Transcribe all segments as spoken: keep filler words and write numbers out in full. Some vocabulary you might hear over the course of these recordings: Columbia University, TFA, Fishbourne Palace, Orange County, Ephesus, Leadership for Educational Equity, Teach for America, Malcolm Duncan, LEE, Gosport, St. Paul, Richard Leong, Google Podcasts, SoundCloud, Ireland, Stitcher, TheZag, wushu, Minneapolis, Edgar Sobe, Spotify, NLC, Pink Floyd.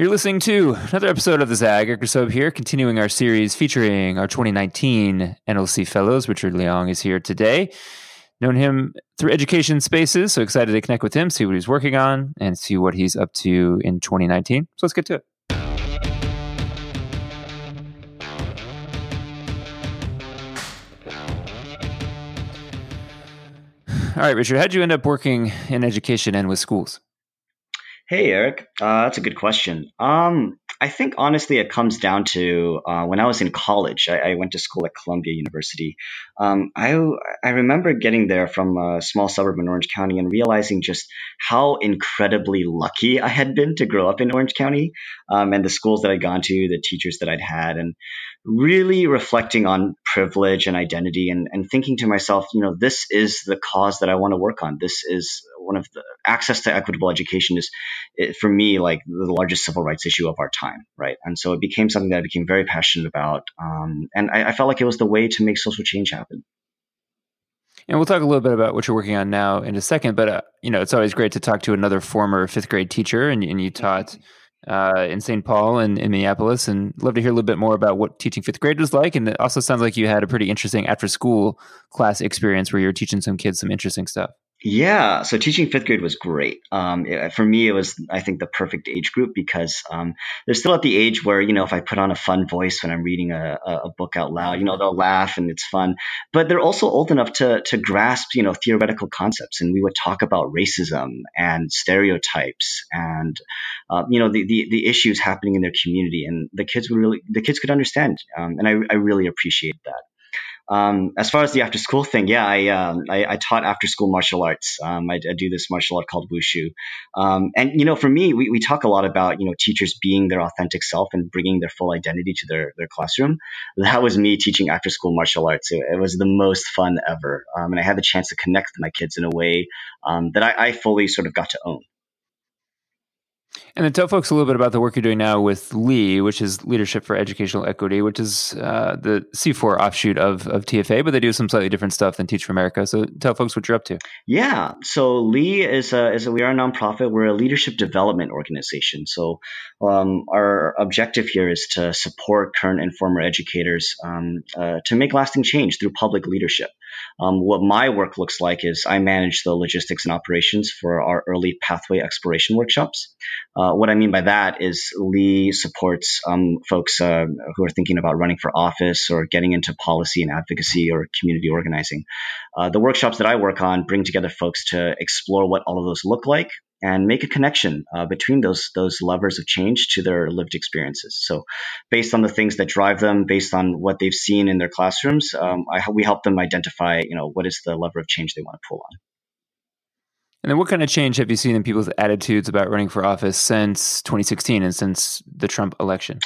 You're listening to another episode of The Zag. Edgar Sobe here, continuing our series featuring our twenty nineteen N L C fellows. Richard Leong is here today. Known him through education spaces, so excited to connect with him, see what he's working on, and see what he's up to in twenty nineteen. So let's get to it. All right, Richard, how'd you end up working in education and with schools? Hey, Eric. Uh, that's a good question. Um, I think, honestly, it comes down to uh, when I was in college, I, I went to school at Columbia University. Um, I, I remember getting there from a small suburb in Orange County and realizing just how incredibly lucky I had been to grow up in Orange County um, and the schools that I'd gone to, the teachers that I'd had, and really reflecting on privilege and identity and, and thinking to myself, you know, this is the cause that I want to work on. This is one of the access to equitable education is, it, for me, like the largest civil rights issue of our time, right? And so it became something that I became very passionate about. Um, and I, I felt like it was the way to make social change happen. And we'll talk a little bit about what you're working on now in a second, but uh, you know, it's always great to talk to another former fifth grade teacher, and, and you taught uh, in Saint Paul and in Minneapolis, and love to hear a little bit more about what teaching fifth grade was like. And it also sounds like you had a pretty interesting after school class experience where you were teaching some kids some interesting stuff. Yeah. So teaching fifth grade was great. Um, it, for me, it was, I think, the perfect age group because um, they're still at the age where, you know, if I put on a fun voice when I'm reading a, a book out loud, you know, they'll laugh and it's fun. But they're also old enough to to grasp, you know, theoretical concepts. And we would talk about racism and stereotypes and, uh, you know, the, the, the issues happening in their community. And the kids would really, the kids could understand. Um, and I, I really appreciate that. Um, as far as the after school thing, yeah, I, um, I, I taught after school martial arts. Um, I, I do this martial art called wushu. Um, and, you know, for me, we, we talk a lot about, you know, teachers being their authentic self and bringing their full identity to their, their classroom. That was me teaching after school martial arts. It, it was the most fun ever. Um, and I had the chance to connect with my kids in a way, um, that I, I fully sort of got to own. And then tell folks a little bit about the work you're doing now with L E E, which is Leadership for Educational Equity, which is uh, the C four offshoot of, of T F A, but they do some slightly different stuff than Teach for America. So tell folks what you're up to. Yeah. So L E E is a, is a, we are a nonprofit. We're a leadership development organization. So um, our objective here is to support current and former educators um, uh, to make lasting change through public leadership. Um, what my work looks like is I manage the logistics and operations for our early pathway exploration workshops. Uh, what I mean by that is L E E supports um, folks uh, who are thinking about running for office or getting into policy and advocacy or community organizing. Uh, the workshops that I work on bring together folks to explore what all of those look like and make a connection uh, between those those levers of change to their lived experiences. So based on the things that drive them, based on what they've seen in their classrooms, um, I, we help them identify, you know, what is the lever of change they want to pull on. And then what kind of change have you seen in people's attitudes about running for office since twenty sixteen and since the Trump election?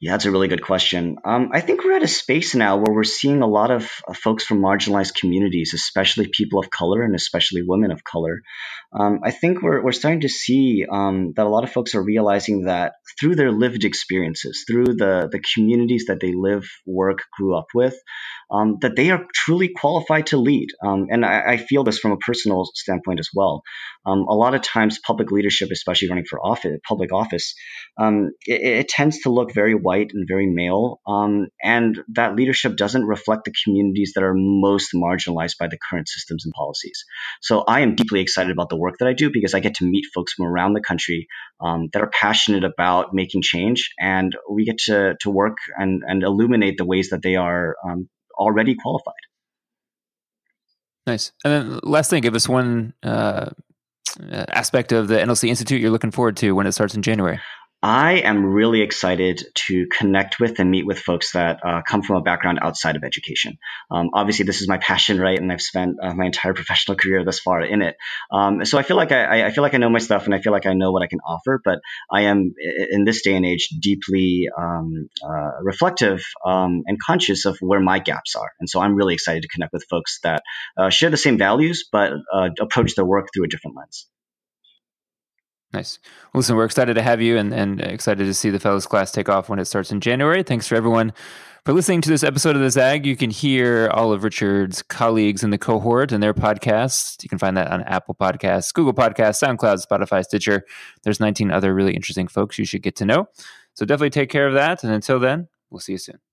Yeah, that's a really good question. Um, I think we're at a space now where we're seeing a lot of uh, folks from marginalized communities, especially people of color and especially women of color. Um, I think we're we're starting to see um, that a lot of folks are realizing that through their lived experiences, through the, the communities that they live, work, grew up with, um, that they are truly qualified to lead. Um, and I, I feel this from a personal standpoint as well. Um, a lot of times public leadership, especially running for office, public office, um, it, it tends to look very white and very male. Um, and that leadership doesn't reflect the communities that are most marginalized by the current systems and policies. So I am deeply excited about the work that I do because I get to meet folks from around the country um, that are passionate about making change. And we get to, to work and, and illuminate the ways that they are um, already qualified. Nice. And then last thing, give us one uh, aspect of the N L C Institute you're looking forward to when it starts in January. I am really excited to connect with and meet with folks that uh, come from a background outside of education. Um, obviously, this is my passion, right? And I've spent uh, my entire professional career thus far in it. Um, so I feel like I, I feel like I know my stuff, and I feel like I know what I can offer. But I am, in this day and age, deeply um, uh, reflective um, and conscious of where my gaps are. And so I'm really excited to connect with folks that uh, share the same values, but uh, approach their work through a different lens. Nice. Well, listen, we're excited to have you and, and excited to see the Fellows class take off when it starts in January. Thanks for everyone for listening to this episode of The Zag. You can hear all of Richard's colleagues in the cohort and their podcasts. You can find that on Apple Podcasts, Google Podcasts, SoundCloud, Spotify, Stitcher. There's nineteen other really interesting folks you should get to know. So definitely take care of that. And until then, we'll see you soon.